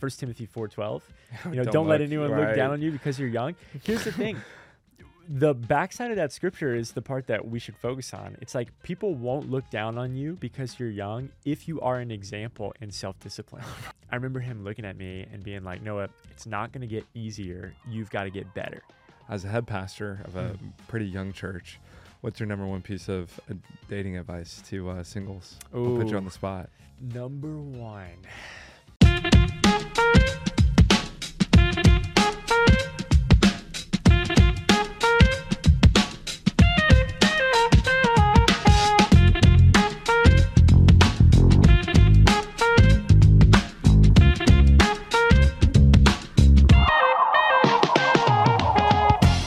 1 Timothy 4:12. Don't let anyone look down on you because you're young. Here's the thing. The backside of that scripture is the part that we should focus on. It's like people won't look down on you because you're young if you are an example in self-discipline. I remember him looking at me and being like, Noah, it's not going to get easier. You've got to get better. As a head pastor of a pretty young church, what's your number one piece of dating advice to singles? Ooh, I'll put you on the spot. Number one.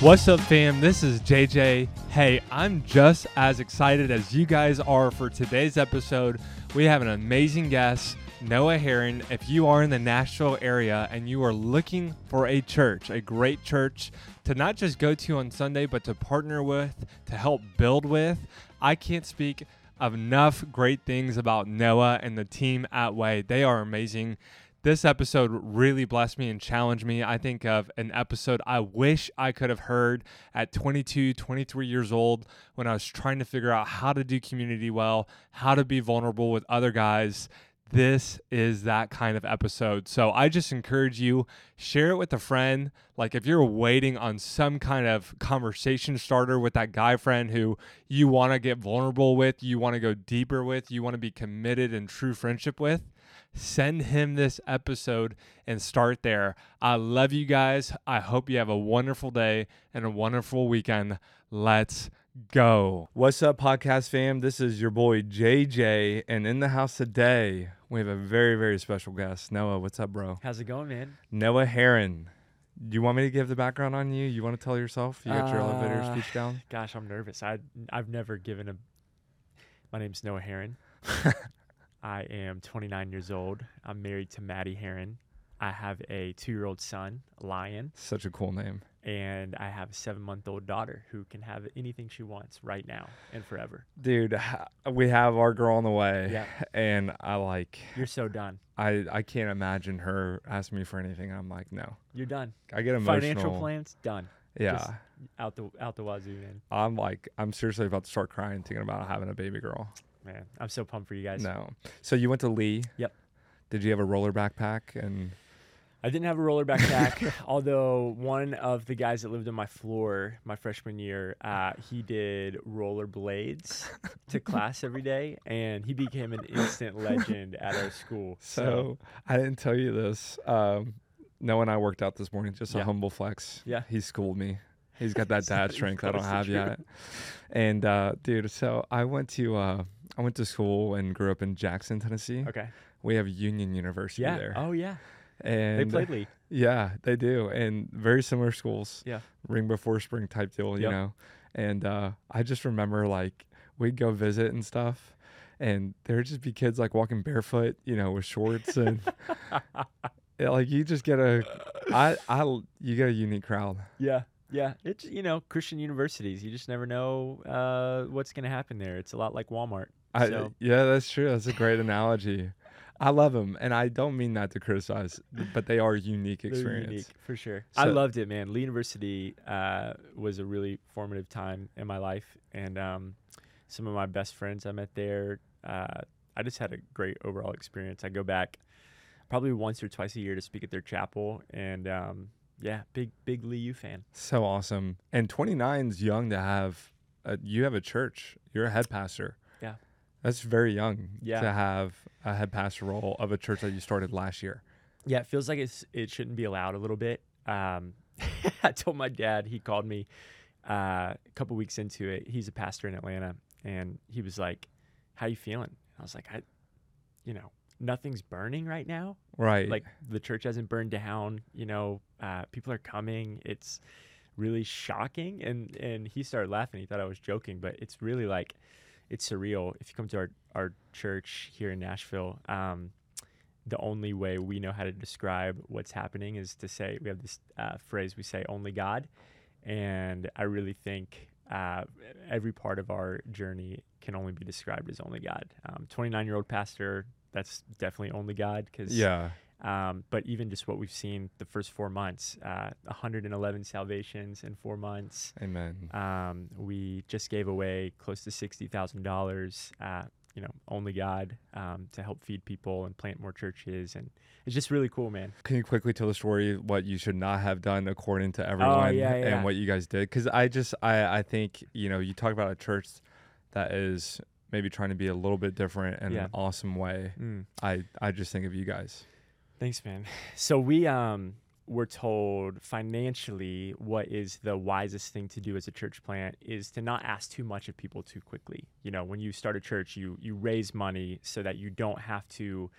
What's up, fam? This is JJ. Hey, I'm just as excited as you guys are for today's episode. We have an amazing guest, Noah Herrin. If you are in the Nashville area and you are looking for a church, a great church to not just go to on Sunday, but to partner with, to help build with, I can't speak enough great things about Noah and the team at Way. They are amazing. This episode really blessed me and challenged me. I think of an episode I wish I could have heard at 22, 23 years old when I was trying to figure out how to do community well, how to be vulnerable with other guys. This is that kind of episode. So I just encourage you, share it with a friend. Like if you're waiting on some kind of conversation starter with that guy friend who you want to get vulnerable with, you want to go deeper with, you want to be committed in true friendship with, send him this episode and start there. I love you guys. I hope you have a wonderful day and a wonderful weekend. Let's go. What's up, podcast fam? This is your boy JJ, and in the house today, we have a very, very special guest. Noah, what's up, bro? How's it going, man? Noah Herrin. Do you want me to give the background on you? You want to tell yourself? You got your elevator speech down? Gosh, I'm nervous. I've never given a... My name's Noah Herrin. I am 29 years old. I'm married to Maddie Herrin. I have a 2-year-old son, Lion. Such a cool name. And I have a 7-month-old daughter who can have anything she wants right now and forever. Dude, we have our girl on the way. Yeah. And I like... You're so done. I can't imagine her asking me for anything. I'm like, no. You're done. I get emotional. Financial plans, done. Yeah. Just out the wazoo, man. I'm seriously about to start crying thinking about having a baby girl. Man, I'm so pumped for you guys. No. So you went to Lee. Yep. Did you have a roller backpack? And I didn't have a roller backpack, although one of the guys that lived on my floor my freshman year, he did roller blades to class every day, and he became an instant legend at our school. So I didn't tell you this. Noah and I worked out this morning, just a humble flex. Yeah. He schooled me. He's got that dad strength I don't have yet. And dude, so I went to school and grew up in Jackson, Tennessee. Okay. We have Union University there. Oh, yeah. And they played league. Yeah, they do. And very similar schools. Yeah. Ring before spring type deal, you know. And I just remember, like, we'd go visit and stuff. And there would just be kids, like, walking barefoot, you know, with shorts. And, like, you just get a unique crowd. Yeah. Yeah, it's, you know, Christian universities. You just never know what's going to happen there. It's a lot like Walmart. Yeah, that's true. That's a great analogy. I love them, and I don't mean that to criticize, but they are unique experience. They're unique, for sure. So, I loved it, man. Lee University was a really formative time in my life, and some of my best friends I met there. I just had a great overall experience. I go back probably once or twice a year to speak at their chapel, and... yeah, big Lee U fan. So awesome. And 29's young to have, you have a church. You're a head pastor. Yeah. That's very young to have a head pastor role of a church that you started last year. Yeah, it feels like it shouldn't be allowed a little bit. I told my dad, he called me a couple weeks into it. He's a pastor in Atlanta. And he was like, how you feeling? I was like, nothing's burning right now. Right. Like the church hasn't burned down, you know, people are coming. It's really shocking. And he started laughing. He thought I was joking, but it's really like, it's surreal. If you come to our church here in Nashville, the only way we know how to describe what's happening is to say, we have this phrase we say, only God. And I really think every part of our journey can only be described as only God. 29-year-old pastor, that's definitely only God because But even just what we've seen the first 4 months, 111 salvations in 4 months. Amen. We just gave away close to $60,000, only God, to help feed people and plant more churches. And it's just really cool, man. Can you quickly tell the story what you should not have done according to everyone and what you guys did? Because I think, you talk about a church that is maybe trying to be a little bit different in an awesome way. Mm. I just think of you guys. Thanks, man. So we were told financially what is the wisest thing to do as a church plant is to not ask too much of people too quickly. When you start a church, you raise money so that you don't have to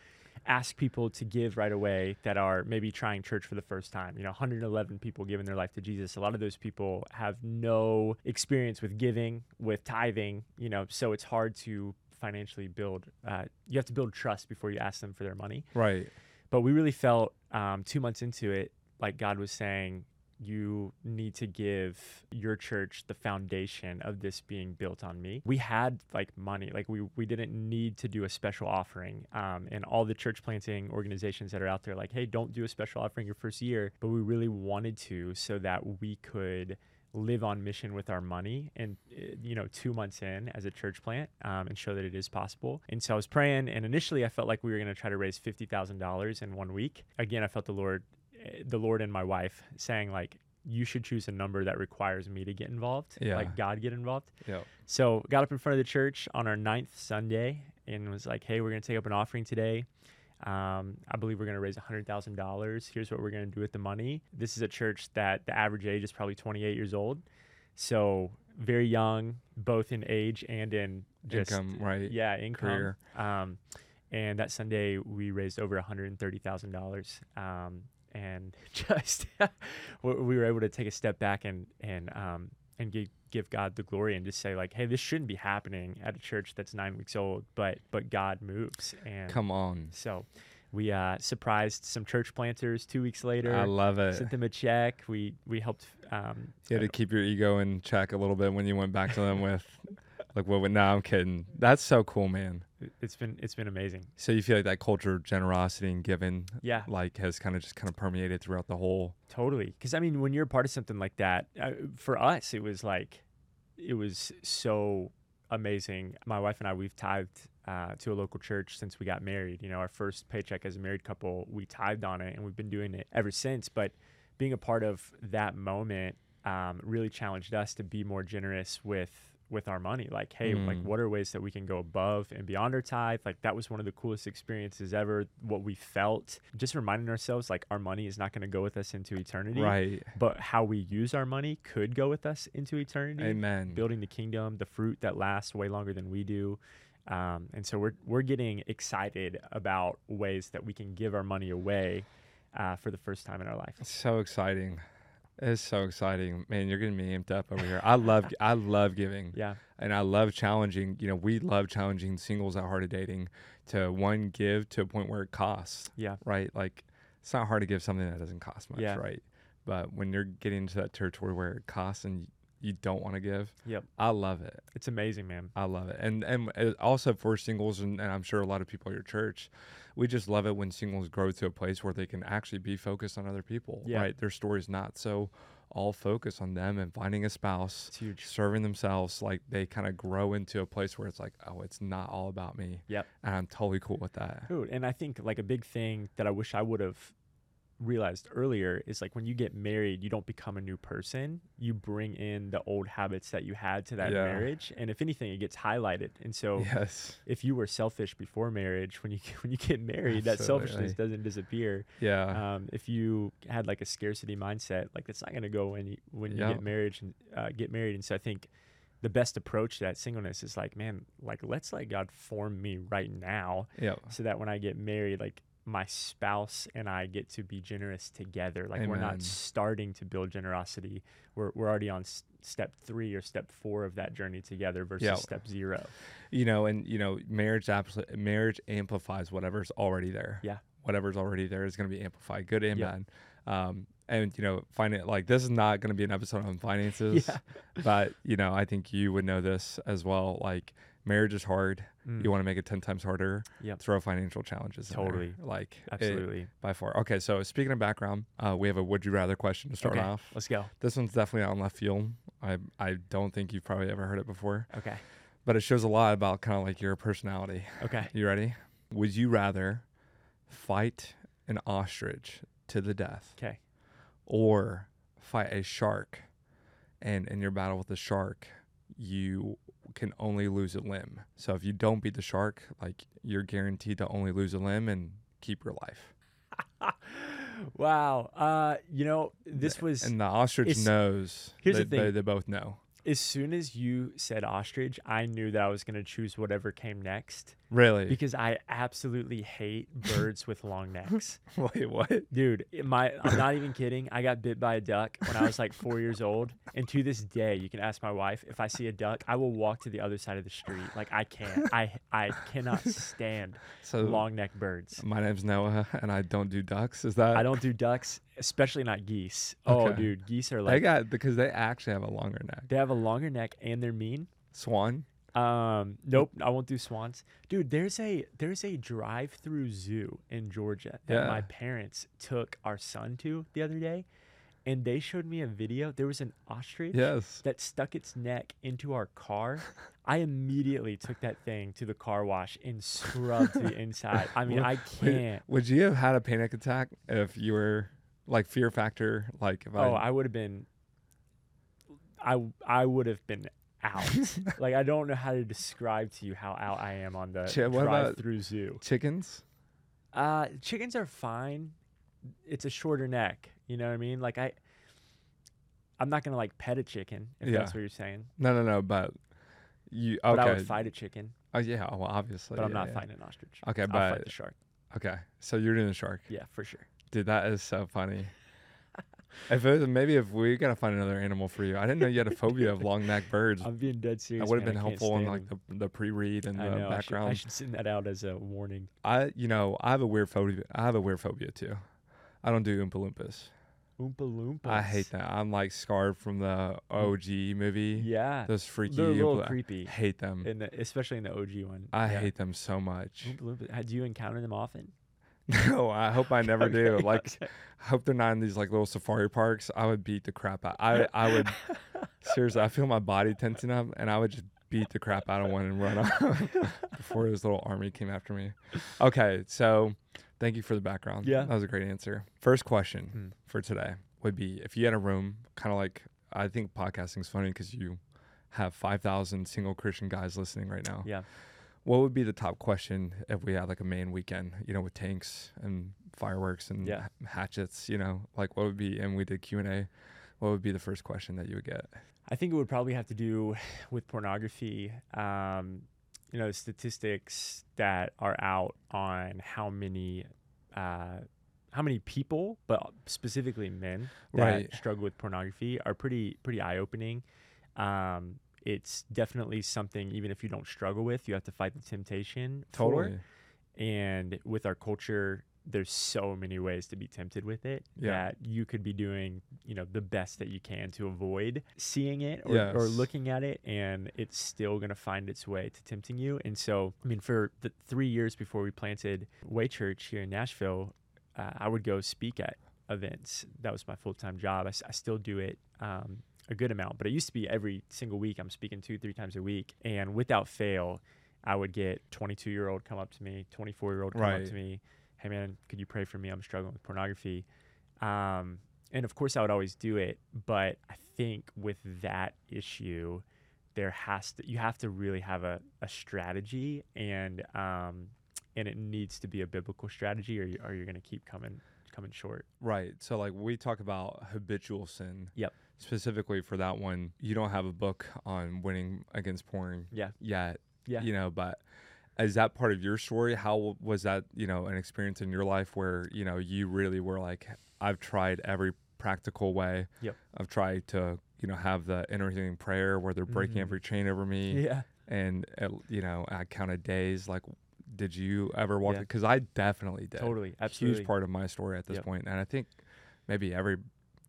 ask people to give right away that are maybe trying church for the first time. 111 people giving their life to Jesus. A lot of those people have no experience with giving, with tithing, so it's hard to financially build. You have to build trust before you ask them for their money. Right. But we really felt 2 months into it, like God was saying, you need to give your church the foundation of this being built on me. We had money, we didn't need to do a special offering. And all the church planting organizations that are out there hey, don't do a special offering your first year. But we really wanted to so that we could live on mission with our money and 2 months in as a church plant and show that it is possible. And so I was praying, and initially I felt like we were going to try to raise $50,000 in 1 week. Again, I felt the Lord and my wife saying you should choose a number that requires me to get involved, God get involved. Yep. So got up in front of the church on our 9th Sunday and was like, hey, we're going to take up an offering today. I believe we're going to raise $100,000. Here's what we're going to do with the money. This is a church that the average age is probably 28 years old. So very young, both in age and in income, right? Yeah, income. And that Sunday we raised over $130,000. And just we were able to take a step back and give God the glory and just say hey, this shouldn't be happening at a church that's 9 weeks old, but God moves. And come on. So we surprised some church planters 2 weeks later. I love it. Sent them a check. We helped. You had to keep your ego in check a little bit when you went back to them with I'm kidding. That's so cool, man. It's been amazing. So you feel that culture of generosity and giving has kind of permeated throughout the whole. Totally. Cause when you're a part of something like that, for us, it was so amazing. My wife and I, we've tithed to a local church since we got married. Our first paycheck as a married couple, we tithed on it, and we've been doing it ever since. But being a part of that moment really challenged us to be more generous with our money. What are ways that we can go above and beyond our tithe? That was one of the coolest experiences ever, what we felt. Just reminding ourselves, our money is not going to go with us into eternity. Right. But how we use our money could go with us into eternity. Amen. Building the kingdom, the fruit that lasts way longer than we do. And so we're getting excited about ways that we can give our money away for the first time in our life. It's so exciting. It's so exciting, man. You're getting me amped up over here. I love giving. Yeah. And I love challenging, we love challenging singles at Heart of Dating to give to a point where it costs. Yeah. Right. It's not hard to give something that doesn't cost much. Yeah. Right. But when you're getting into that territory where it costs and you don't want to give. Yep. I love it. It's amazing, man. I love it. And also for singles, and I'm sure a lot of people at your church, we just love it when singles grow to a place where they can actually be focused on other people, right? Their story's not so all focused on them and finding a spouse, it's huge. Serving themselves. They kind of grow into a place where it's it's not all about me. Yep. And I'm totally cool with that. Dude, and I think a big thing that I wish I would have realized earlier is when you get married, you don't become a new person. You bring in the old habits that you had to that marriage, and if anything, it gets highlighted. And so if you were selfish before marriage, when you get married, absolutely. That selfishness doesn't disappear. If you had a scarcity mindset, it's not going to go when you get married and so I think the best approach to that singleness is let's let God form me right now, so that when I get married, my spouse and I get to be generous together. Amen. We're not starting to build generosity. We're already on step 3 or step 4 of that journey together versus step 0. Marriage amplifies whatever's already there. Yeah. Whatever's already there is going to be amplified, good and bad. This is not going to be an episode on finances, but I think you would know this as well. marriage is hard. You want to make it 10 times harder. Yep. Throw financial challenges in totally there. Like absolutely by far. Okay, so speaking of background, we have a would you rather question to start off. Let's go. This one's definitely out in left field. I don't think you've probably ever heard it before. Okay. But it shows a lot about kind of like your personality. Okay. You ready? Would you rather fight an ostrich to the death? Okay. Or fight a shark, and in your battle with the shark, you can only lose a limb. So if you don't beat the shark, like, you're guaranteed to only lose a limb and keep your life. Wow. You know, this was... And the ostrich knows. Here's the thing. They both know. As soon as you said ostrich, I knew that I was going to choose whatever came next. Really? Because I absolutely hate birds with long necks. Wait, what? Dude, I'm not even kidding. I got bit by a duck when I was like 4 years old. And to this day, you can ask my wife, if I see a duck, I will walk to the other side of the street. Like, I can't. I cannot stand long-necked birds. My name's Noah, and I don't do ducks. Is that? I don't do ducks. Especially not geese. Okay. Oh, dude, geese are like... because they actually have a longer neck. They have a longer neck and they're mean. Swan? Nope, I won't do swans. Dude, there's a drive-through zoo in Georgia that my parents took our son to the other day, and they showed me a video. There was an ostrich that stuck its neck into our car. I immediately took that thing to the car wash and scrubbed the inside. I mean, I can't. Would you have had a panic attack if you were... Like, fear factor, like... I would have been... I would have been out. Like, I don't know how to describe to you how out I am on the drive-through zoo. Chickens? Chickens are fine. It's a shorter neck. You know what I mean? Like, I'm not going to, like, pet a chicken, if that's what you're saying. No, but... But I would fight a chicken. Oh, yeah, well, obviously. But I'm not fighting an ostrich. Okay, I'll fight the shark. Okay, so you're doing the shark. Yeah, for sure. Dude, that is so funny. If we gotta find another animal for you. I didn't know you had a phobia of long-necked birds. I'm being dead serious. That would have been helpful in like the pre-read and the background. I should send that out as a warning. I have a weird phobia. I have a weird phobia too. I don't do Oompa Loompas. Oompa Loompas. I hate that. I'm like scarred from the OG movie. Yeah. Those freaky. They're a little creepy. I hate them. Especially in the OG one. I hate them so much. Oompa Loompas. Do you encounter them often? No, I hope I never do. Like, I hope they're not in these like little safari parks. I would beat the crap out. I would seriously. I feel my body tensing up, and I would just beat the crap out of one and run off before this little army came after me. Okay, so thank you for the background. Yeah, that was a great answer. First question for today would be, if you had a room, kind of like, I think podcasting's funny because you have 5,000 single Christian guys listening right now. Yeah. What would be the top question if we had like a main weekend, you know, with tanks and fireworks and hatchets, you know, like what would be, and we did Q&A, what would be the first question that you would get? I think it would probably have to do with pornography, you know, statistics that are out on how many people, but specifically men that struggle with pornography are pretty eye-opening. It's definitely something, even if you don't struggle with, you have to fight the temptation for. And with our culture, there's so many ways to be tempted with it that you could be doing, you know, the best that you can to avoid seeing it or looking at it, and it's still going to find its way to tempting you. And so, I mean, for the 3 years before we planted Way Church here in Nashville, I would go speak at events. That was my full-time job. I still do it. A good amount, but it used to be every single week. I'm speaking 2-3 times a week, and without fail, I would get 22-year-old come up to me, 24-year-old come up to me, hey man, could you pray for me? I'm struggling with pornography. And of course I would always do it, but I think with that issue, you have to really have a strategy, and it needs to be a biblical strategy, or you're going to keep coming short. Right. So like we talk about habitual sin. Yep. Specifically for that one, you don't have a book on winning against porn yet. Yeah. You know, but is that part of your story? How was that, you know, an experience in your life where, you know, you really were like, I've tried every practical way. Yep. I've tried to, you know, have the interceding prayer where they're breaking every chain over me. Yeah. And, you know, I counted days. Like, did you ever walk? Because I definitely did. Totally. Absolutely. Huge part of my story at this point. And I think maybe every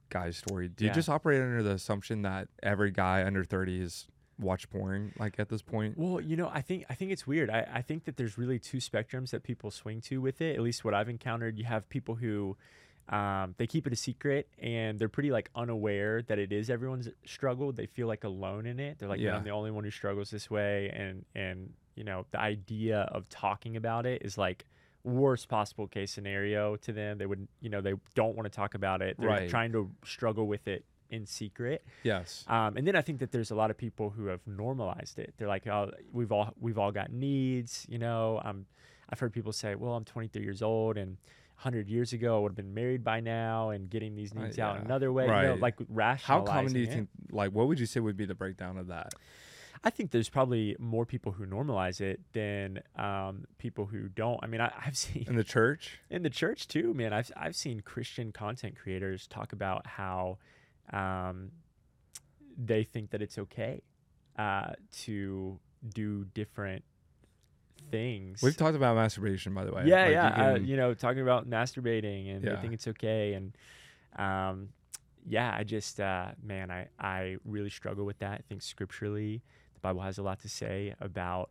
guy's story. Do you just operate under the assumption that every guy under 30 is watch porn like at this point? Well, you know, I think it's weird. I think that there's really two spectrums that people swing to with it. At least what I've encountered, you have people who they keep it a secret and they're pretty like unaware that it is everyone's struggle. They feel like alone in it. They're like, yeah, I'm the only one who struggles this way. And you know, the idea of talking about it is like worst possible case scenario to them. They would, you know, they don't want to talk about it. They're right, trying to struggle with it in secret. Yes. And then I think that there's a lot of people who have normalized it. They're like, oh, we've all got needs, you know. I've heard people say, well, I'm 23 years old and 100 years ago I would have been married by now and getting these needs out another way, you know, like rationalizing. How common do you think, like, what would you say would be the breakdown of that? I think there's probably more people who normalize it than people who don't. I mean, I've seen in the church too, man. I've seen Christian content creators talk about how they think that it's okay to do different things. We've talked about masturbation, by the way. Yeah, like you know, talking about masturbating and they think it's okay, and I just man, I really struggle with that. I think scripturally, the Bible has a lot to say about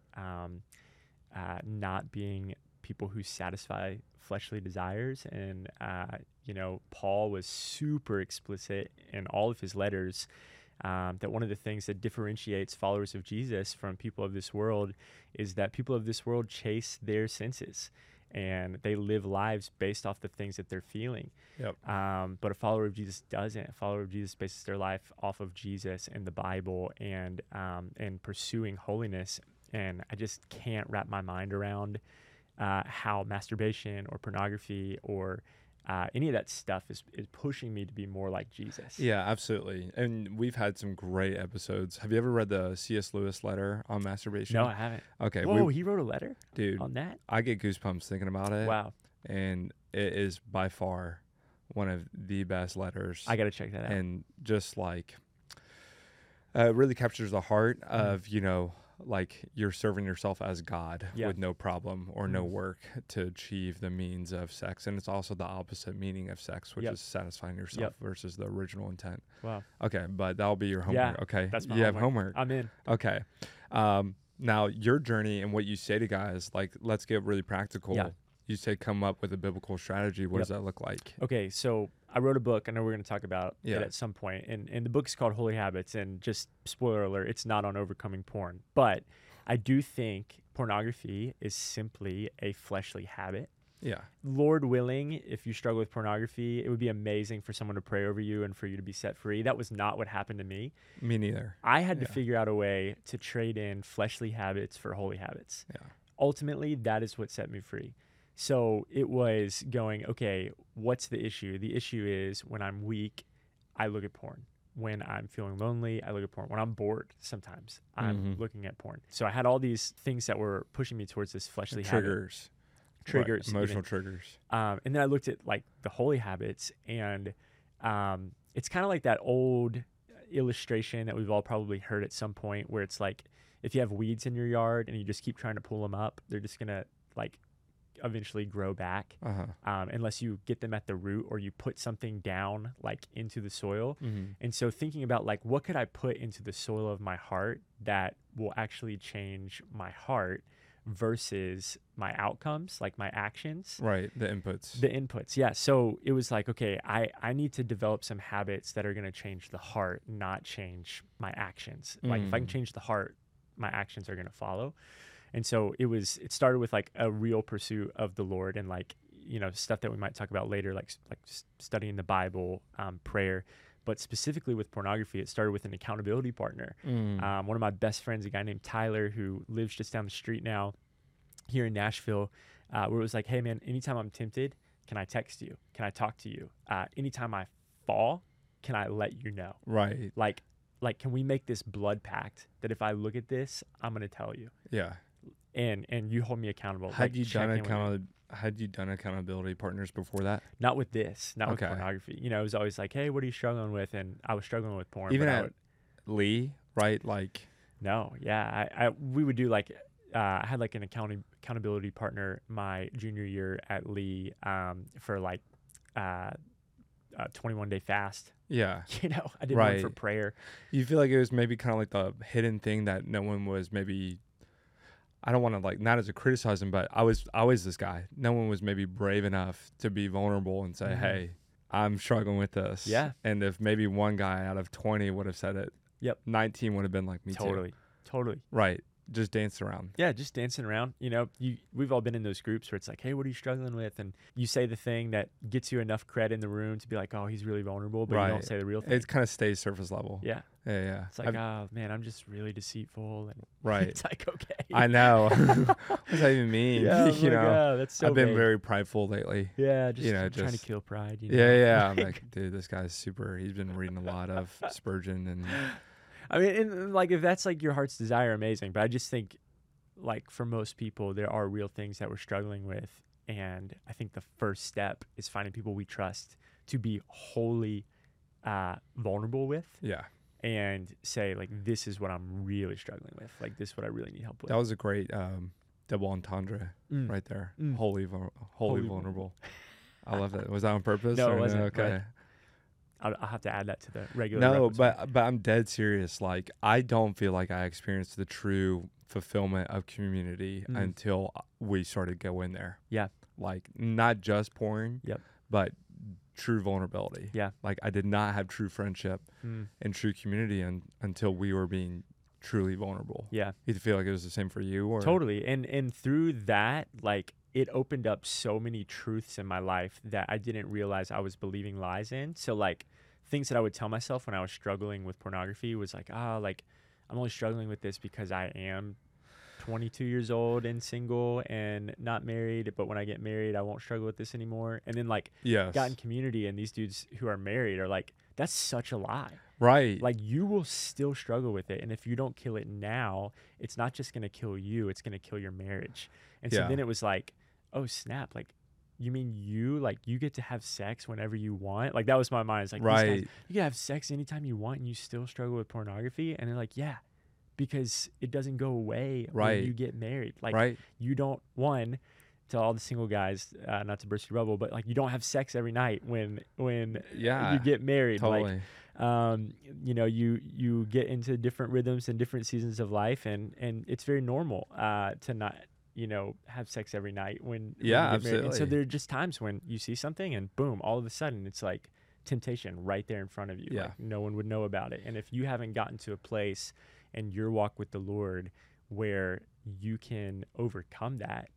not being people who satisfy fleshly desires, and you know, Paul was super explicit in all of his letters that one of the things that differentiates followers of Jesus from people of this world is that people of this world chase their senses and they live lives based off the things that they're feeling. Yep. But a follower of Jesus doesn't. A follower of Jesus bases their life off of Jesus and the Bible and pursuing holiness. And I just can't wrap my mind around how masturbation or pornography or any of that stuff is pushing me to be more like Jesus. Yeah, absolutely. And we've had some great episodes. Have you ever read the C.S. Lewis letter on masturbation? No, I haven't. Okay. Whoa, he wrote a letter? Dude, on that? I get goosebumps thinking about it. Wow. And it is by far one of the best letters. I got to check that out. And just like, it really captures the heart of, you know, like you're serving yourself as God with no problem or no work to achieve the means of sex. And it's also the opposite meaning of sex, which is satisfying yourself versus the original intent. Wow. Okay. But that'll be your homework. Yeah, okay. That's my homework. You have homework. I'm in. Okay. Now your journey and what you say to guys, like, let's get really practical. Yeah. You say, come up with a biblical strategy. What does that look like? Okay. So I wrote a book. I know we're going to talk about it at some point. And the book is called Holy Habits. And just spoiler alert, it's not on overcoming porn. But I do think pornography is simply a fleshly habit. Yeah. Lord willing, if you struggle with pornography, it would be amazing for someone to pray over you and for you to be set free. That was not what happened to me. Me neither. I had to figure out a way to trade in fleshly habits for holy habits. Yeah. Ultimately, that is what set me free. So it was going, okay, what's the issue? The issue is when I'm weak, I look at porn. When I'm feeling lonely, I look at porn. When I'm bored, sometimes I'm looking at porn. So I had all these things that were pushing me towards this fleshly habit. Triggers. Right. Emotional triggers. And then I looked at like the holy habits, and it's kind of like that old illustration that we've all probably heard at some point where it's like, if you have weeds in your yard and you just keep trying to pull them up, they're just going to like eventually grow back unless you get them at the root or you put something down like into the soil. And so thinking about like, what could I put into the soil of my heart that will actually change my heart versus my outcomes, like my actions, right? The inputs. Yeah. So it was like, okay, I need to develop some habits that are going to change the heart, not change my actions. Like if I can change the heart, my actions are going to follow. And so it started with like a real pursuit of the Lord and like, you know, stuff that we might talk about later, like studying the Bible, prayer, but specifically with pornography, it started with an accountability partner. One of my best friends, a guy named Tyler, who lives just down the street now here in Nashville, where it was like, hey man, anytime I'm tempted, can I text you? Can I talk to you? Anytime I fall, can I let you know? Right. Like, can we make this blood pact that if I look at this, I'm going to tell you? Yeah. And you hold me accountable. Had you done accountability partners before that? Not with this, with pornography. You know, it was always like, hey, what are you struggling with? And I was struggling with porn. Even at Lee, right? Like, no, yeah. We would do like, I had like an accountability partner my junior year at Lee for like 21-day fast. Yeah. You know, I did one for prayer. You feel like it was maybe kind of like the hidden thing that no one was maybe, I don't want to like, not as a criticism, but I was this guy. No one was maybe brave enough to be vulnerable and say, mm-hmm. hey, I'm struggling with this. Yeah. And if maybe one guy out of 20 would have said it, yep, 19 would have been like, me too. Totally. Right. Just dance around. Yeah, just dancing around. You know, we've all been in those groups where it's like, hey, what are you struggling with? And you say the thing that gets you enough cred in the room to be like, oh, he's really vulnerable, but you don't say the real thing. It kind of stays surface level. Yeah. Yeah, yeah. It's like, oh, man, I'm just really deceitful. And right. It's like, okay. I know. What does that even mean? Yeah, you know, God, that's so I've been very prideful lately. Yeah, just, you know, trying to kill pride. You know? Yeah, yeah. I'm like, dude, this guy's super. He's been reading a lot of Spurgeon and... I mean, and like, if that's like your heart's desire, amazing. But I just think, like, for most people, there are real things that we're struggling with. And I think the first step is finding people we trust to be wholly vulnerable with. Yeah. And say, like, this is what I'm really struggling with. Like, this is what I really need help with. That was a great double entendre right there. Mm. Wholly vulnerable. I love that. Was that on purpose? No, it wasn't. No? Okay. Right. I'll have to add that to the regular. No, but I'm dead serious. Like, I don't feel like I experienced the true fulfillment of community until we started going there. Yeah. Like, not just pouring, but true vulnerability. Yeah. Like, I did not have true friendship and true community until we were being truly vulnerable. Yeah. You feel like it was the same for you? Or? Totally. And through that, like, it opened up so many truths in my life that I didn't realize I was believing lies in. So, like, things that I would tell myself when I was struggling with pornography was like, like, I'm only struggling with this because I am 22 years old and single and not married. But when I get married, I won't struggle with this anymore. And then, like, got in community and these dudes who are married are like, that's such a lie. Right. Like, you will still struggle with it. And if you don't kill it now, it's not just going to kill you. It's going to kill your marriage. And so then it was like, oh snap, like, you mean you get to have sex whenever you want? Like, that was my mind. It's like, right, guys, you can have sex anytime you want and you still struggle with pornography? And they're like, yeah, because it doesn't go away when you get married. Like, you don't, to all the single guys, not to burst your bubble, but like, you don't have sex every night when you get married. Totally. Like, you know, you get into different rhythms and different seasons of life, and it's very normal to not, you know, have sex every night when you get absolutely. And so there are just times when you see something and boom, all of a sudden it's like temptation right there in front of you. Yeah. Like, no one would know about it. And if you haven't gotten to a place in your walk with the Lord where you can overcome that,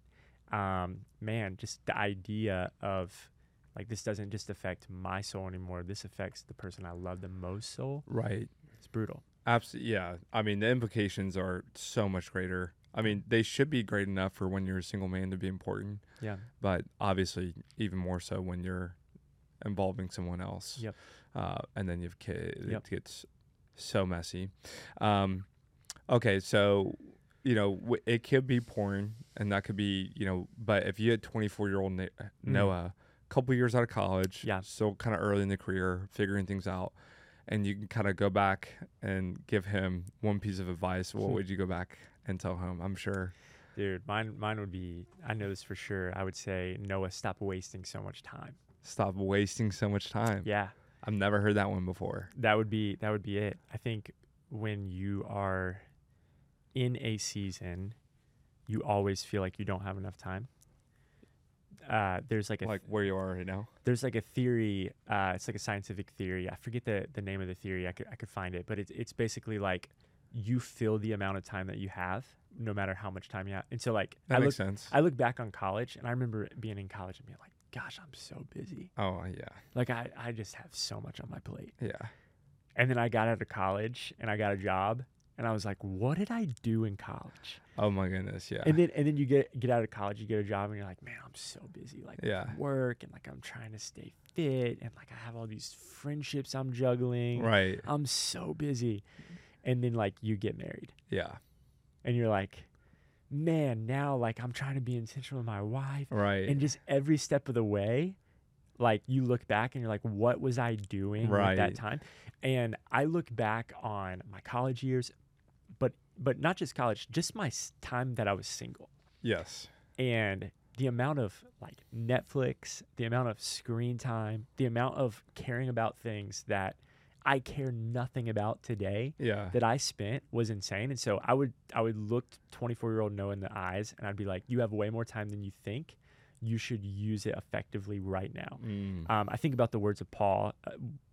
man, just the idea of like, this doesn't just affect my soul anymore. This affects the person I love the most soul. Right. It's brutal. Absolutely. Yeah. I mean, the implications are so much greater. I mean, they should be great enough for when you're a single man to be important. Yeah. But obviously, even more so when you're involving someone else. Yep. And then you have kids. Yep. It gets so messy. Okay, so, you know, it could be porn, and that could be, you know, but if you had 24-year-old Noah, a couple years out of college, so kind of early in the career, figuring things out, and you can kind of go back and give him one piece of advice, what would you go back and tell him? I'm sure. Dude, mine would be, I know this for sure, I would say, Noah, stop wasting so much time. Stop wasting so much time. Yeah. I've never heard that one before. That would be it. I think when you are in a season, you always feel like you don't have enough time. There's like a where you are right now. There's like a theory, it's like a scientific theory. I forget the name of the theory. I could find it, but it's basically like, you fill the amount of time that you have, no matter how much time you have. And so, like, that makes sense. I look back on college, and I remember being in college and being like, gosh, I'm so busy. Oh, yeah. Like, I just have so much on my plate. Yeah. And then I got out of college, and I got a job, and I was like, what did I do in college? Oh, my goodness, yeah. And then you get out of college, you get a job, and you're like, man, I'm so busy. Like, work, and, like, I'm trying to stay fit, and, like, I have all these friendships I'm juggling. Right. I'm so busy. And then, like, you get married. Yeah. And you're like, man, now, like, I'm trying to be intentional with my wife. Right. And just every step of the way, like, you look back and you're like, what was I doing at that time? And I look back on my college years, but not just college, just my time that I was single. Yes. And the amount of like Netflix, the amount of screen time, the amount of caring about things that I care nothing about today that I spent was insane. And so I would look 24-year-old Noah in the eyes and I'd be like, you have way more time than you think. You should use it effectively right now. I think about the words of Paul,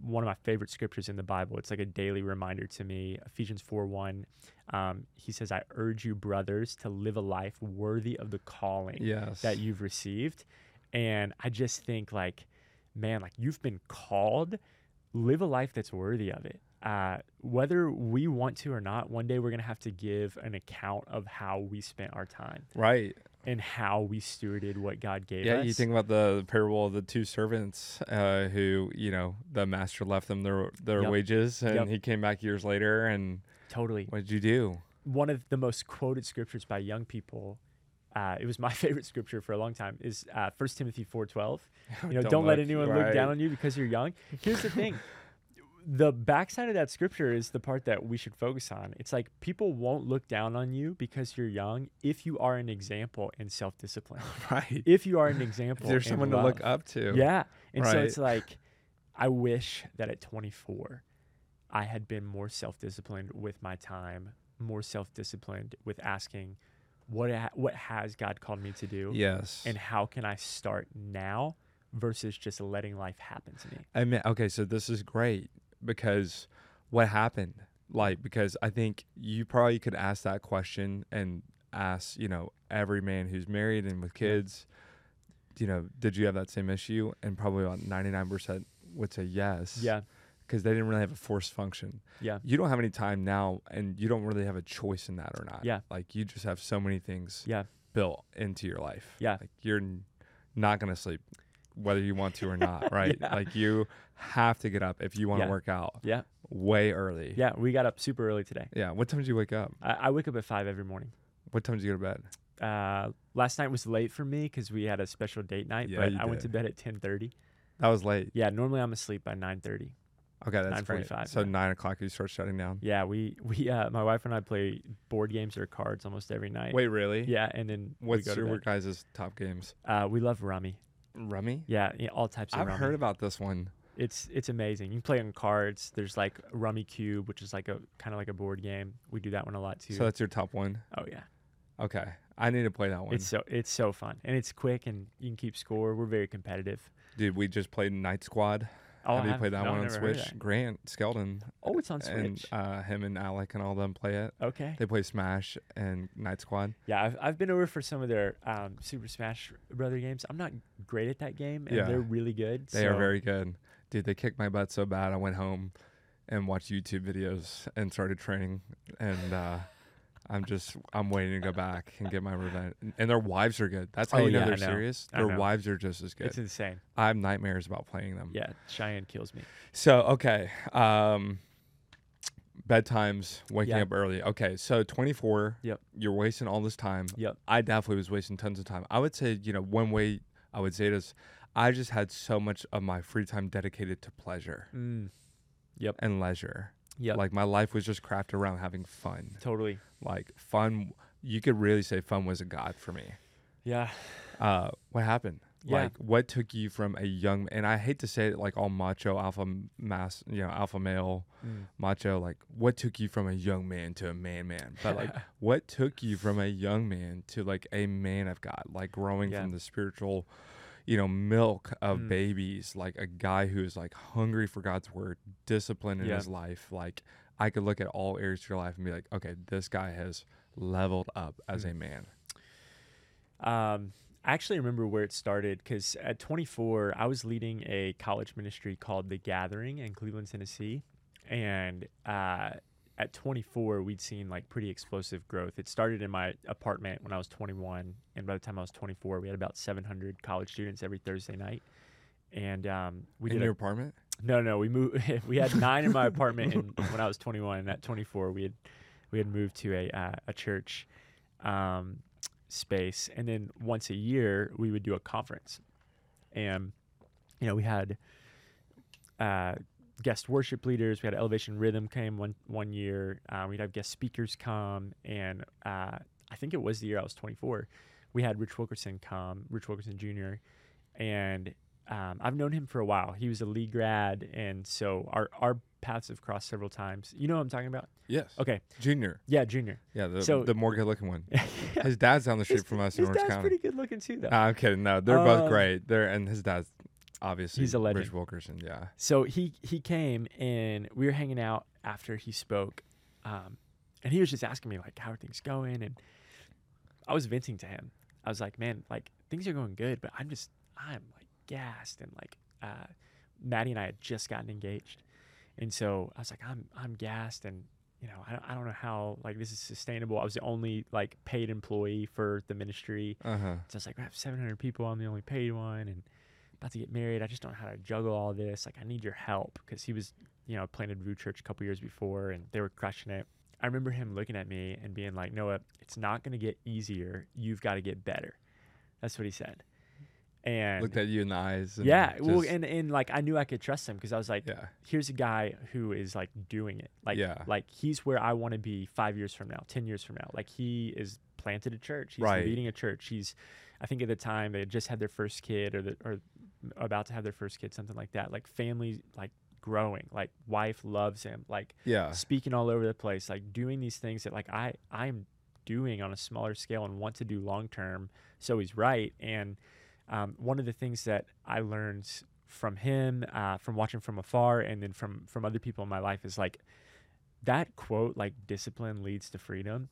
one of my favorite scriptures in the Bible. It's like a daily reminder to me, Ephesians 4:1. He says, I urge you, brothers, to live a life worthy of the calling that you've received. And I just think like, man, like you've been called, live a life that's worthy of it. Whether we want to or not, one day we're going to have to give an account of how we spent our time. Right. And how we stewarded what God gave us. Yeah, you think about the parable of the two servants who, you know, the master left them their wages and he came back years later and... Totally. What did you do? One of the most quoted scriptures by young people, it was my favorite scripture for a long time, is 1 Timothy 4:12. You know, don't let anyone look down on you because you're young. Here's the thing. The backside of that scripture is the part that we should focus on. It's like people won't look down on you because you're young if you are an example in self-discipline. Right. If you are an example. If there's someone to look up to. Yeah. And so it's like, I wish that at 24, I had been more self-disciplined with my time, more self-disciplined with asking what has God called me to do? Yes. And how can I start now versus just letting life happen to me? I mean, okay, so this is great. Because what happened? Like, because I think you probably could ask that question and ask, you know, every man who's married and with kids, you know, did you have that same issue? And probably about 99% would say yes. Yeah. Because they didn't really have a forced function. Yeah. You don't have any time now and you don't really have a choice in that or not. Yeah. Like you just have so many things built into your life. Yeah. Like you're not going to sleep whether you want to or not, right? Like you have to get up if you want to work out way early. Yeah, we got up super early today. Yeah. What time did you wake up? I wake up at 5 every morning. What time did you go to bed? Last night was late for me because we had a special date night, but I went to bed at 10:30. That was late. Yeah, normally I'm asleep by 9:30. Okay, that's great. So 9 o'clock you start shutting down? Yeah, we my wife and I play board games or cards almost every night. Wait, really? Yeah, and then what's your guys' top games? We love Rummy. Rummy? Yeah, all types of Rummy. I've heard about this one. It's amazing. You can play on cards. There's like Rummy Cube, which is like a kind of like a board game. We do that one a lot too. So that's your top one? Oh yeah. Okay. I need to play that one. It's so fun. And it's quick and you can keep score. We're very competitive. Dude, we just played Night Squad. Oh, have you played that one on Switch? Grant Skeldon. Oh, it's on Switch. And him and Alec and all of them play it. Okay. They play Smash and Night Squad. Yeah, I've been over for some of their Super Smash Brother games. I'm not great at that game, and they're really good. They are very good. Dude, they kicked my butt so bad. I went home and watched YouTube videos and started training, and I'm waiting to go back and get my revenge. And their wives are good. That's how you know they're serious. Their wives are just as good. It's insane. I have nightmares about playing them. Yeah, Cheyenne kills me. So, okay. Bedtimes, waking up early. Okay, so 24. Yep. You're wasting all this time. Yep. I definitely was wasting tons of time. I would say, you know, one way I would say it is I just had so much of my free time dedicated to pleasure. Yep. And leisure. Yeah, like my life was just crafted around having fun. Totally. Like fun, you could really say fun was a god for me. Yeah. What happened? Yeah. Like what took you from a young, and I hate to say it like all macho alpha male macho, like what took you from a young man to a man, but like what took you from a young man to like a man of God, like growing from the spiritual, you know, milk of babies, like a guy who is like hungry for God's word, disciplined in his life. Like I could look at all areas of your life and be like, okay, this guy has leveled up as a man. I actually remember where it started because at 24, I was leading a college ministry called The Gathering in Cleveland, Tennessee. And at 24, we'd seen like pretty explosive growth. It started in my apartment when I was 21. And by the time I was 24, we had about 700 college students every Thursday night. And we did in your apartment? No, we moved. We had 9 in my apartment when I was 21. And at 24, we had moved to a church space. And then once a year, we would do a conference. And, you know, we had... guest worship leaders. We had Elevation Rhythm came one year. We'd have guest speakers come. And I think it was the year I was 24. we had Rich Wilkerson come, Rich Wilkerson Jr., and I've known him for a while. He was a Lee grad, and so our paths have crossed several times. You know what I'm talking about? Yes. Okay. Junior. Yeah, Junior. Yeah, the more good-looking one. Yeah. His dad's down the street from us in Orange County. His dad's pretty good-looking too, though. I'm kidding. No, they're both great. And his dad's obviously he's a legend. Rich Wilkerson, yeah. So he came, and we were hanging out after he spoke, and he was just asking me, like, how are things going? And I was venting to him. I was like, man, like, things are going good, but I'm like, gassed. And like, Maddie and I had just gotten engaged. And so I was like, I'm gassed. And, you know, I don't know how, like, this is sustainable. I was the only, like, paid employee for the ministry. Uh-huh. So I was like, I have 700 people. I'm the only paid one. And about to get married. I just don't know how to juggle all this. Like, I need your help. Because he was, you know, planted Root Church a couple years before, and they were crushing it. I remember him looking at me and being like, Noah, it's not going to get easier. You've got to get better. That's what he said. And looked at you in the eyes. And yeah. Well, and like, I knew I could trust him, because I was like, yeah, here's a guy who is like doing it. Like, yeah, like, he's where I want to be 5 years from now, 10 years from now. Like, he is planted a church. He's right. Leading a church. He's, I think at the time they had just had their first kid or about to have their first kid, something like that. Like, family, like, growing, like, wife loves him, like, yeah, speaking all over the place, like, doing these things that, like, I'm doing on a smaller scale and want to do long term. So he's right. And one of the things that I learned from him, from watching from afar, and then from other people in my life, is like, that quote, like, discipline leads to freedom,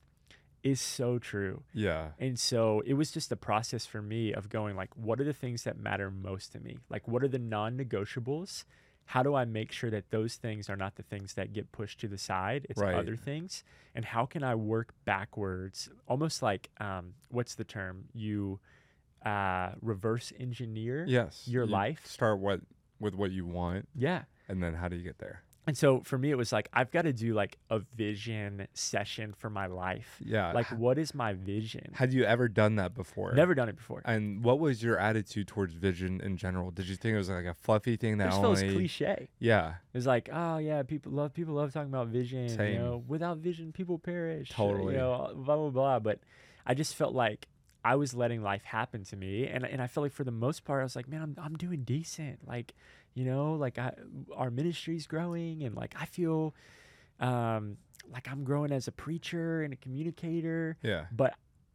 is so true. Yeah. And so it was just the process for me of going, like, what are the things that matter most to me? Like, what are the non-negotiables? How do I make sure that those things are not the things that get pushed to the side? It's right. Other things. And how can I work backwards? Almost like, what's the term? You reverse engineer your life. Start with what you want. Yeah. And then how do you get there? And so for me, it was like, I've got to do like a vision session for my life. Yeah. Like, what is my vision? Had you ever done that before? Never done it before. And what was your attitude towards vision in general? Did you think it was like a fluffy thing that only... It just feels cliche. Yeah. It was like, oh yeah, people love talking about vision. Same. You know, without vision, people perish. Totally. Or, you know, blah, blah, blah. But I just felt like I was letting life happen to me. And I felt like for the most part, I was like, man, I'm doing decent. Like, you know, like our ministry's growing, and like I feel like I'm growing as a preacher and a communicator. Yeah.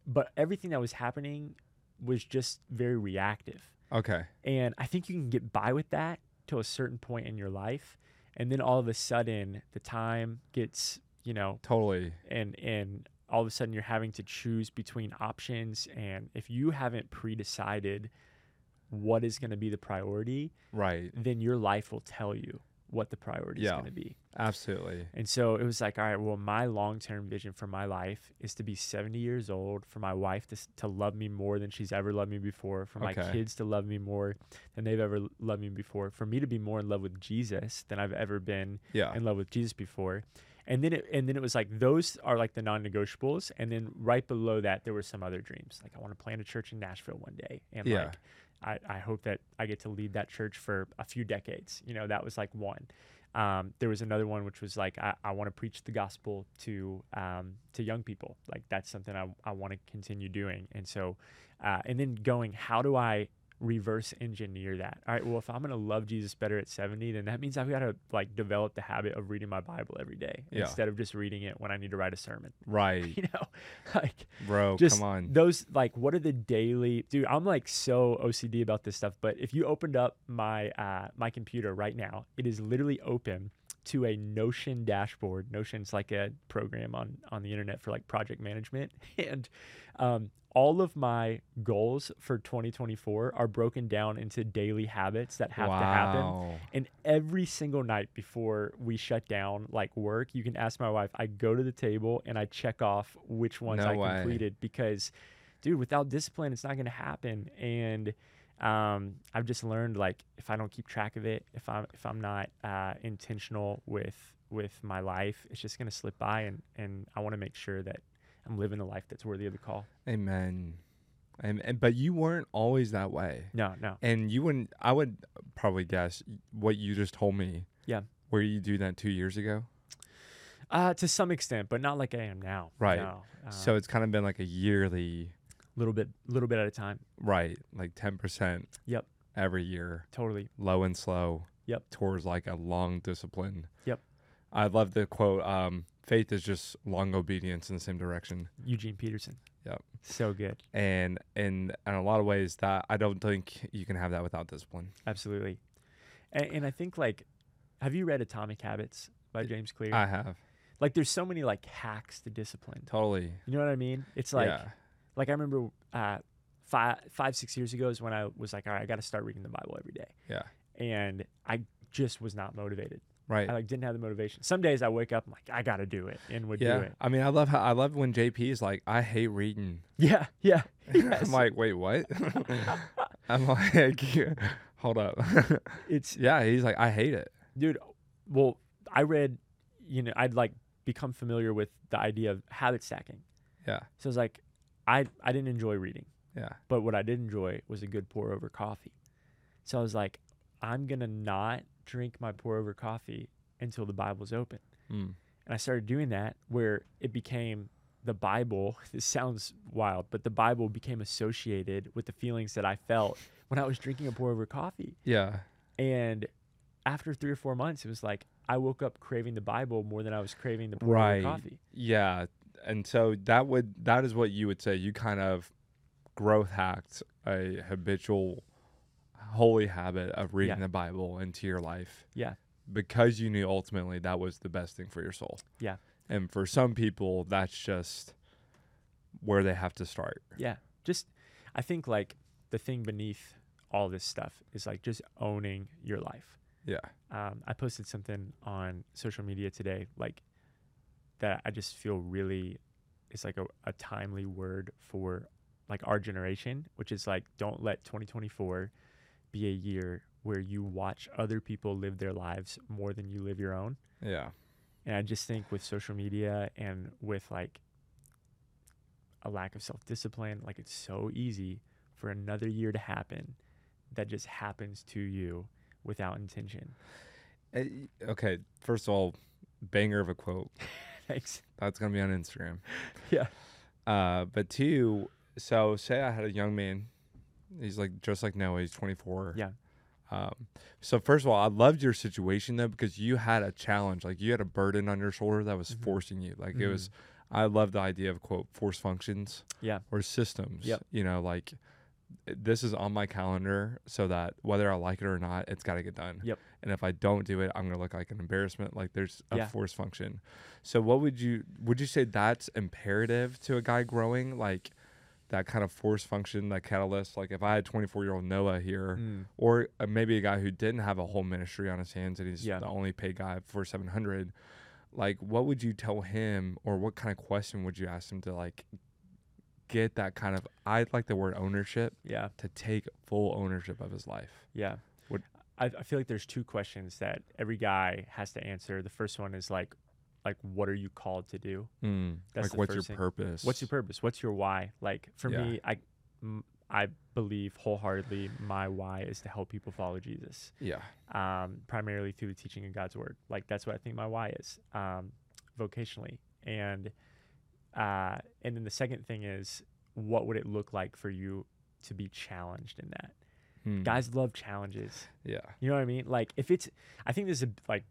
But everything that was happening was just very reactive. Okay. And I think you can get by with that to a certain point in your life, and then all of a sudden the time gets, you know, totally. And all of a sudden you're having to choose between options, and if you haven't pre-decided what is going to be the priority, right, then your life will tell you what the priority is going to be. Absolutely. And so it was like, all right, well, my long-term vision for my life is to be 70 years old, for my wife to love me more than she's ever loved me before, for my kids to love me more than they've ever loved me before, for me to be more in love with Jesus than I've ever been in love with Jesus before. And then it was like, those are like the non-negotiables. And then right below that, there were some other dreams. Like, I want to plant a church in Nashville one day. And like, I hope that I get to lead that church for a few decades. You know, that was like one. There was another one, which was like, I want to preach the gospel to young people. Like, that's something I want to continue doing. And so, and then going, how do I reverse engineer that? All right, well, if I'm going to love Jesus better at 70, then that means I've got to like develop the habit of reading my Bible every day instead of just reading it when I need to write a sermon. Right. You know, like, bro, just come on. Those, like, what are the daily, dude, I'm like so OCD about this stuff, but if you opened up my my computer right now, it is literally open to a Notion dashboard. Notion's like a program on the internet for like project management. And all of my goals for 2024 are broken down into daily habits that have to happen. And every single night before we shut down like work, you can ask my wife, I go to the table and I check off which ones completed, because dude, without discipline, it's not going to happen. And I've just learned, like, if I don't keep track of it, if I'm not intentional with my life, it's just going to slip by. And I want to make sure that I'm living a life that's worthy of the call. Amen. But you weren't always that way. No. And you wouldn't, I would probably guess what you just told me. Yeah. Were you doing that 2 years ago? To some extent, but not like I am now. Right. No. So it's kind of been like a yearly little bit at a time. Right, like 10%. Yep. Every year. Totally. Low and slow. Yep. Towards like a long discipline. Yep. I love the quote, faith is just long obedience in the same direction. Eugene Peterson. Yep. So good. And in a lot of ways that I don't think you can have that without discipline. Absolutely. And I think like, have you read Atomic Habits by James Clear? I have. Like there's so many like hacks to discipline. Totally. You know what I mean? It's like, yeah. Like I remember 5, 6 years ago is when I was like, all right, I got to start reading the Bible every day. Yeah. And I just was not motivated. Right. I like didn't have the motivation. Some days I wake up, I'm like, I got to do it, and would do it. I mean, I love when JP is like, I hate reading. Yeah. Yeah. Yes. I'm like, wait, what? I'm like, hold up. It's yeah. He's like, I hate it, dude. Well, I read, you know, I'd like become familiar with the idea of habit stacking. Yeah. So it's like, I didn't enjoy reading. Yeah. But what I did enjoy was a good pour over coffee. So I was like, I'm going to not drink my pour over coffee until the Bible's open. Mm. And I started doing that where it became the Bible. This sounds wild, but the Bible became associated with the feelings that I felt when I was drinking a pour over coffee. Yeah. And after 3 or 4 months, it was like, I woke up craving the Bible more than I was craving the pour over coffee. Yeah. And so that is what you would say. You kind of growth hacked a habitual holy habit of reading the Bible into your life. Yeah. Because you knew ultimately that was the best thing for your soul. Yeah. And for some people, that's just where they have to start. Yeah. Just, I think like the thing beneath all this stuff is like just owning your life. Yeah. I posted something on social media today, like, that I just feel really, it's like a timely word for like our generation, which is like, don't let 2024 be a year where you watch other people live their lives more than you live your own. Yeah. And I just think with social media and with like a lack of self-discipline, like it's so easy for another year to happen that just happens to you without intention. Okay, first of all, banger of a quote. Thanks. That's going to be on Instagram. Yeah. But 2, so say I had a young man. He's like, just like Noah, he's 24. Yeah. So first of all, I loved your situation though, because you had a challenge, like you had a burden on your shoulder that was forcing you. Like it was, I love the idea of quote, force functions or systems, you know, like this is on my calendar so that whether I like it or not, it's got to get done. Yep. And if I don't do it, I'm going to look like an embarrassment. Like there's a force function. So what would you say that's imperative to a guy growing? Like that kind of force function, that catalyst, like if I had 24-year-old Noah here or maybe a guy who didn't have a whole ministry on his hands and he's the only paid guy for 700, like what would you tell him or what kind of question would you ask him to like get that kind of, I like the word ownership, to take full ownership of his life? Yeah. I feel like there's 2 questions that every guy has to answer. The first one is like what are you called to do? That's like what's your purpose? What's your why? Like for me, I believe wholeheartedly my why is to help people follow Jesus. Yeah. Primarily through the teaching of God's word. Like that's what I think my why is, vocationally. And then the second thing is, what would it look like for you to be challenged in that? Guys love challenges. Yeah. You know what I mean? Like if it's, I think there's a like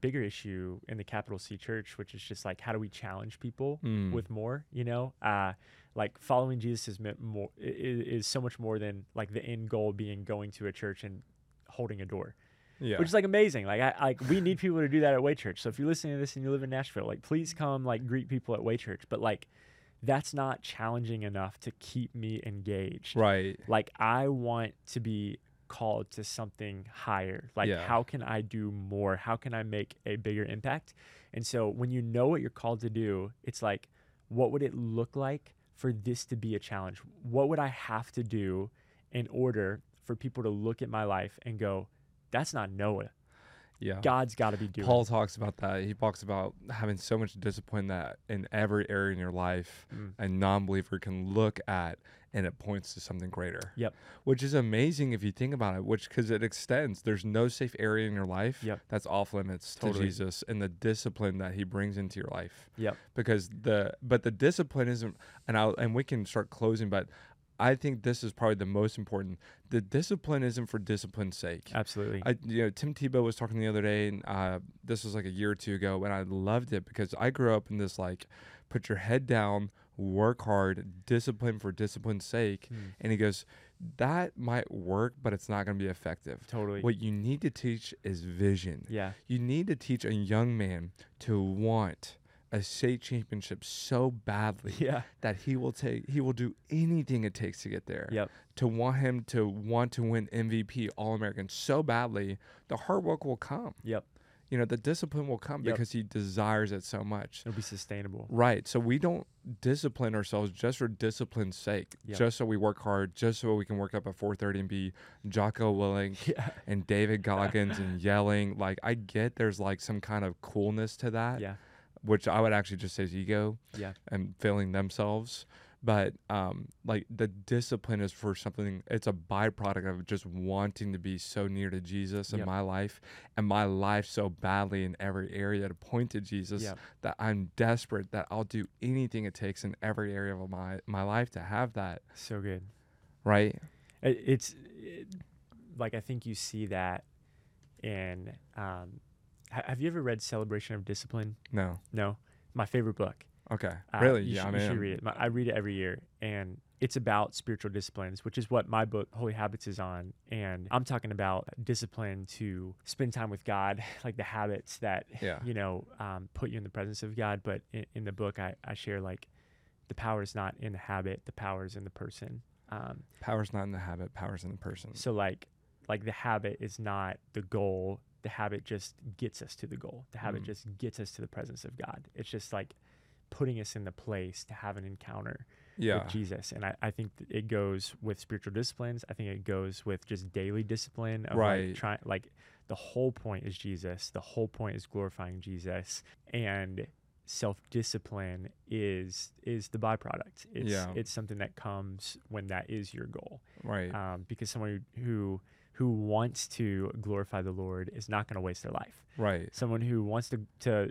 bigger issue in the capital C church, which is just like, how do we challenge people with more, you know, like following Jesus is meant more, is so much more than like the end goal being going to a church and holding a door. Yeah. Which is like amazing. Like we need people to do that at Way Church. So if you're listening to this and you live in Nashville, like please come like greet people at Way Church. But like that's not challenging enough to keep me engaged. Right. Like I want to be called to something higher. Like how can I do more? How can I make a bigger impact? And so when you know what you're called to do, it's like, what would it look like for this to be a challenge? What would I have to do in order for people to look at my life and go, that's not Noah. Yeah. God's got to be doing. Paul talks about that. He talks about having so much discipline that in every area in your life, a non-believer can look at and it points to something greater. Yep. Which is amazing if you think about it, which because it extends. There's no safe area in your life that's off limits to Jesus and the discipline that he brings into your life. Yep. Because the discipline isn't, and we can start closing, but I think this is probably the most important. The discipline isn't for discipline's sake. Absolutely. Tim Tebow was talking the other day, and this was like a year or two ago, and I loved it because I grew up in this like, put your head down, work hard, discipline for discipline's sake. And he goes, that might work, but it's not going to be effective. Totally. What you need to teach is vision. Yeah. You need to teach a young man to want a state championship so badly that he will do anything it takes to get there. Yep. To want him to want to win MVP All-American so badly, the hard work will come. Yep. The discipline will come because he desires it so much. It'll be sustainable. Right. So we don't discipline ourselves just for discipline's sake, just so we work hard, just so we can work up at 4:30 and be Jocko Willink and David Goggins and yelling. Like, I get there's like some kind of coolness to that. Yeah. Which I would actually just say is ego and failing themselves. But like the discipline is for something, it's a byproduct of just wanting to be so near to Jesus in my life and my life so badly in every area to point to Jesus that I'm desperate, that I'll do anything it takes in every area of my life to have that. So good. Right? It's like, I think you see that in... Have you ever read Celebration of Discipline? No. No? My favorite book. Okay. Really? You should read it. I read it every year, and it's about spiritual disciplines, which is what my book, Holy Habits, is on. And I'm talking about discipline to spend time with God, like the habits that, put you in the presence of God. But in the book, I share, like, the power is not in the habit. The power is in the person. Power is not in the habit. Power is in the person. So, like the habit is not the goal. The habit just gets us to the goal. The habit just gets us to the presence of God. It's just like putting us in the place to have an encounter with Jesus. And I think that it goes with spiritual disciplines. I think it goes with just daily discipline. The whole point is Jesus. The whole point is glorifying Jesus. And self-discipline is the byproduct. It's something that comes when that is your goal. Right. Because someone who wants to glorify the Lord is not going to waste their life. Right. Someone who wants to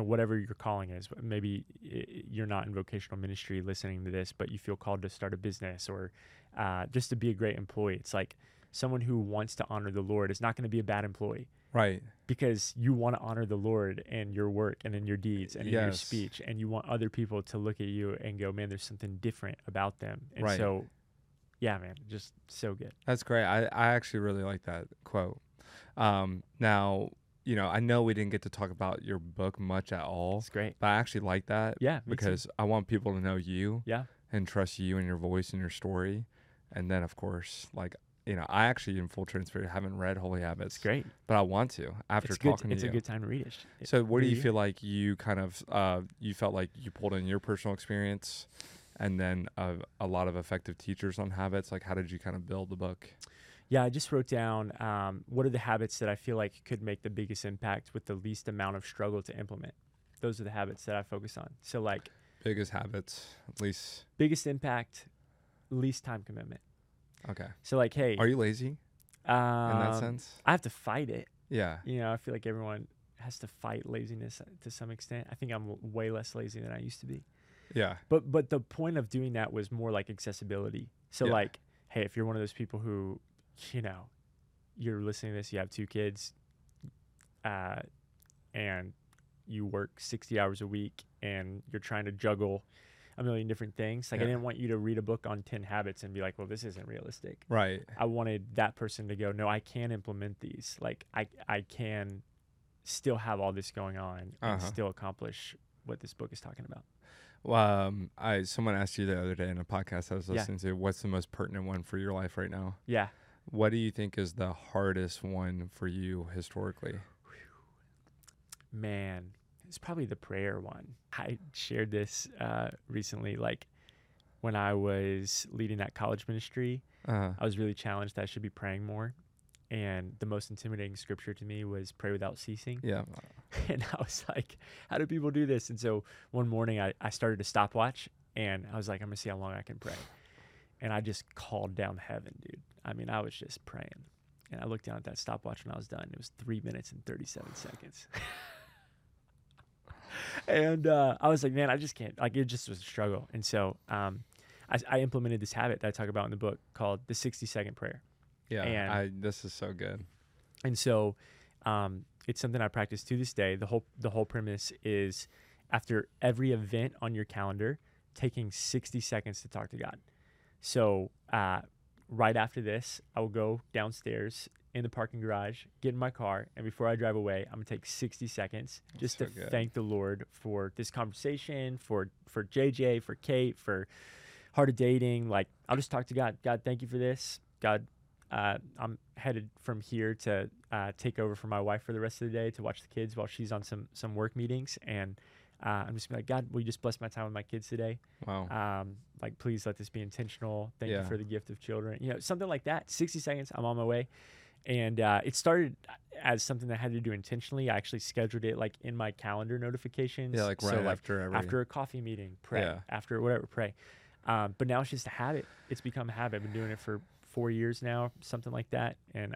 whatever your calling is, maybe you're not in vocational ministry listening to this, but you feel called to start a business or just to be a great employee. It's like someone who wants to honor the Lord is not going to be a bad employee. Right. Because you want to honor the Lord in your work and in your deeds and in your speech. And you want other people to look at you and go, man, there's something different about them. And so... yeah, man, just so good. That's great. I actually really like that quote. Now, I know we didn't get to talk about your book much at all. It's great. But I actually like that. Yeah, because I want people to know you. Yeah. And trust you and your voice and your story. And then, of course, I actually, in full transparency, haven't read Holy Habits. It's great. But I want to after talking to you. It's a good time to read it. So what do you feel like you kind of, you felt like you pulled in your personal experience? And then a lot of effective teachers on habits. Like, how did you kind of build the book? Yeah, I just wrote down what are the habits that I feel like could make the biggest impact with the least amount of struggle to implement. Those are the habits that I focus on. So, like... biggest habits, least... biggest impact, least time commitment. Okay. So, like, hey... are you lazy in that sense? I have to fight it. Yeah. I feel like everyone has to fight laziness to some extent. I think I'm way less lazy than I used to be. Yeah. But the point of doing that was more like accessibility. So like, hey, if you're one of those people who, you're listening to this, you have 2 kids, and you work 60 hours a week and you're trying to juggle a million different things. Like I didn't want you to read a book on 10 habits and be like, well, this isn't realistic. Right. I wanted that person to go, no, I can implement these. Like I can still have all this going on and still accomplish what this book is talking about. Well, someone asked you the other day in a podcast I was listening to, what's the most pertinent one for your life right now? Yeah. What do you think is the hardest one for you historically? Man, it's probably the prayer one. I shared this recently, like when I was leading that college ministry, I was really challenged that I should be praying more. And the most intimidating scripture to me was pray without ceasing. Yeah. And I was like, how do people do this? And so one morning I started a stopwatch and I was like, I'm going to see how long I can pray. And I just called down heaven, dude. I mean, I was just praying. And I looked down at that stopwatch when I was done. It was 3 minutes and 37 seconds. And I was like, man, I just can't. Like, it just was a struggle. And so I implemented this habit that I talk about in the book called the 60-second prayer. Yeah, and this is so good. And so it's something I practice to this day. The whole premise is after every event on your calendar, taking 60 seconds to talk to God. So right after this, I will go downstairs in the parking garage, get in my car, and before I drive away, I'm going to take 60 seconds just to thank the Lord for this conversation, for JJ, for Kate, for Heart of Dating. Like, I'll just talk to God. God, thank you for this. God, I'm headed from here to take over for my wife for the rest of the day to watch the kids while she's on some work meetings. And I'm just gonna be like, God, will you just bless my time with my kids today? Wow. Like, please let this be intentional. Thank you for the gift of children. You know, something like that. 60 seconds, I'm on my way. And it started as something that I had to do intentionally. I actually scheduled it like in my calendar notifications. Yeah, like right after a coffee meeting, pray. Yeah. After whatever, pray. But now it's just a habit. It's become a habit. I've been doing it for 4 years now, something like that. And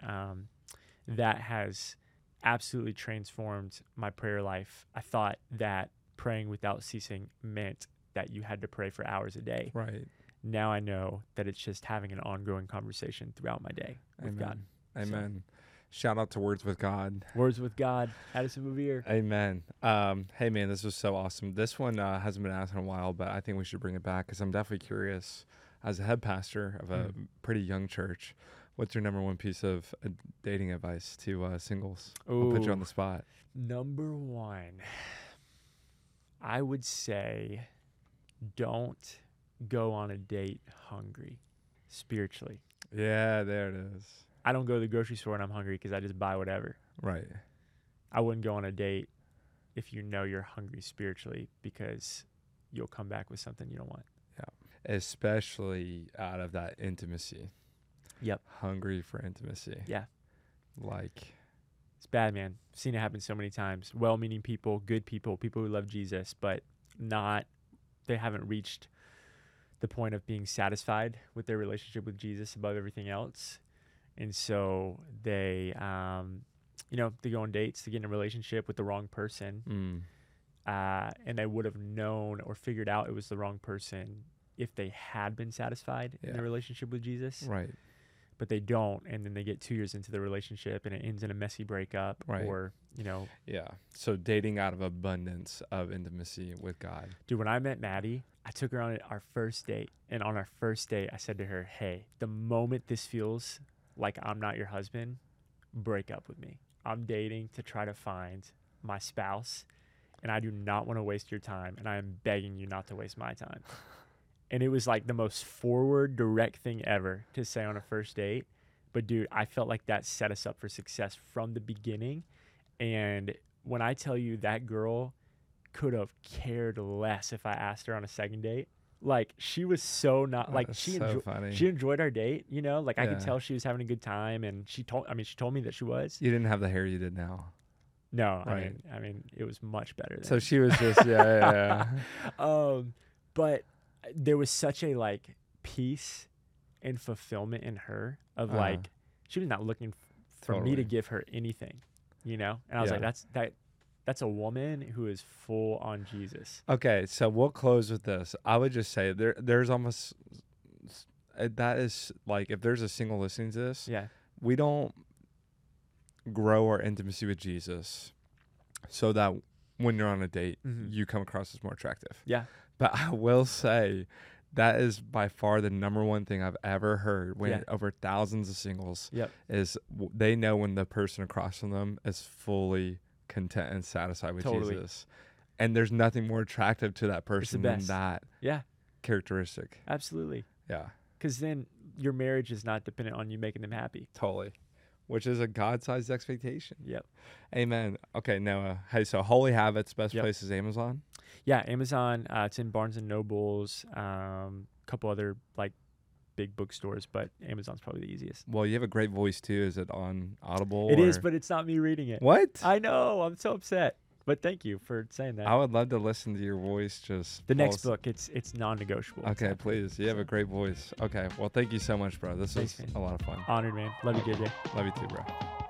that has absolutely transformed my prayer life. I thought that praying without ceasing meant that you had to pray for hours a day. Right. Now I know that it's just having an ongoing conversation throughout my day with God. Amen. So, shout out to Words with God. Words with God. Addison Mabir. Amen. Hey, man, this was so awesome. This one hasn't been asked in a while, but I think we should bring it back because I'm definitely curious. As a head pastor of a pretty young church, what's your number one piece of dating advice to singles? Ooh, I'll put you on the spot. Number one, I would say don't go on a date hungry spiritually. Yeah, there it is. I don't go to the grocery store when I'm hungry because I just buy whatever. Right. I wouldn't go on a date if you know you're hungry spiritually because you'll come back with something you don't want. Especially out of that intimacy. Yep. Hungry for intimacy. Yeah. Like, it's bad, man. I've seen it happen so many times. Well-meaning people, good people, people who love Jesus, but they haven't reached the point of being satisfied with their relationship with Jesus above everything else. And so they, they go on dates, they get in a relationship with the wrong person. Mm. And they would have known or figured out it was the wrong person if they had been satisfied in their relationship with Jesus. Right. But they don't, and then they get 2 years into the relationship and it ends in a messy breakup. Right. Or, Yeah. So dating out of abundance of intimacy with God. Dude, when I met Maddie, I took her on our first date. And on our first date, I said to her, hey, the moment this feels like I'm not your husband, break up with me. I'm dating to try to find my spouse, and I do not want to waste your time, and I am begging you not to waste my time. And it was like the most forward, direct thing ever to say on a first date. But, dude, I felt like that set us up for success from the beginning. And when I tell you that girl could have cared less if I asked her on a second date. Like, she was so not, like, she enjoyed our date, I could tell she was having a good time. And she told me that she was. You didn't have the hair you did now. No, right. I mean, it was much better then. So she was just, but there was such a peace and fulfillment in her of she was not looking for me to give her anything, and I was like, that's a woman who is full on Jesus. Okay. So we'll close with this. I would just say there's almost, that is like, if there's a single listening to this, we don't grow our intimacy with Jesus so that when you're on a date, you come across as more attractive. Yeah. But I will say that is by far the number one thing I've ever heard over thousands of singles is they know when the person across from them is fully content and satisfied with Jesus. And there's nothing more attractive to that person than that characteristic. Absolutely. Yeah. Because then your marriage is not dependent on you making them happy. Totally. Which is a God-sized expectation. Yep. Amen. Okay, Noah. Hey, so Holy Habits, best place is Amazon? Yeah, Amazon. It's in Barnes & Nobles, a couple other big bookstores, but Amazon's probably the easiest. Well, you have a great voice too. Is it on Audible? It is, but it's not me reading it. What? I know. I'm so upset. But thank you for saying that. I would love to listen to your voice. Just the next book. It's non-negotiable. Okay, please. You have a great voice. Okay. Well, thank you so much, bro. This was a lot of fun. Honored, man. Love you, JJ. Love you too, bro.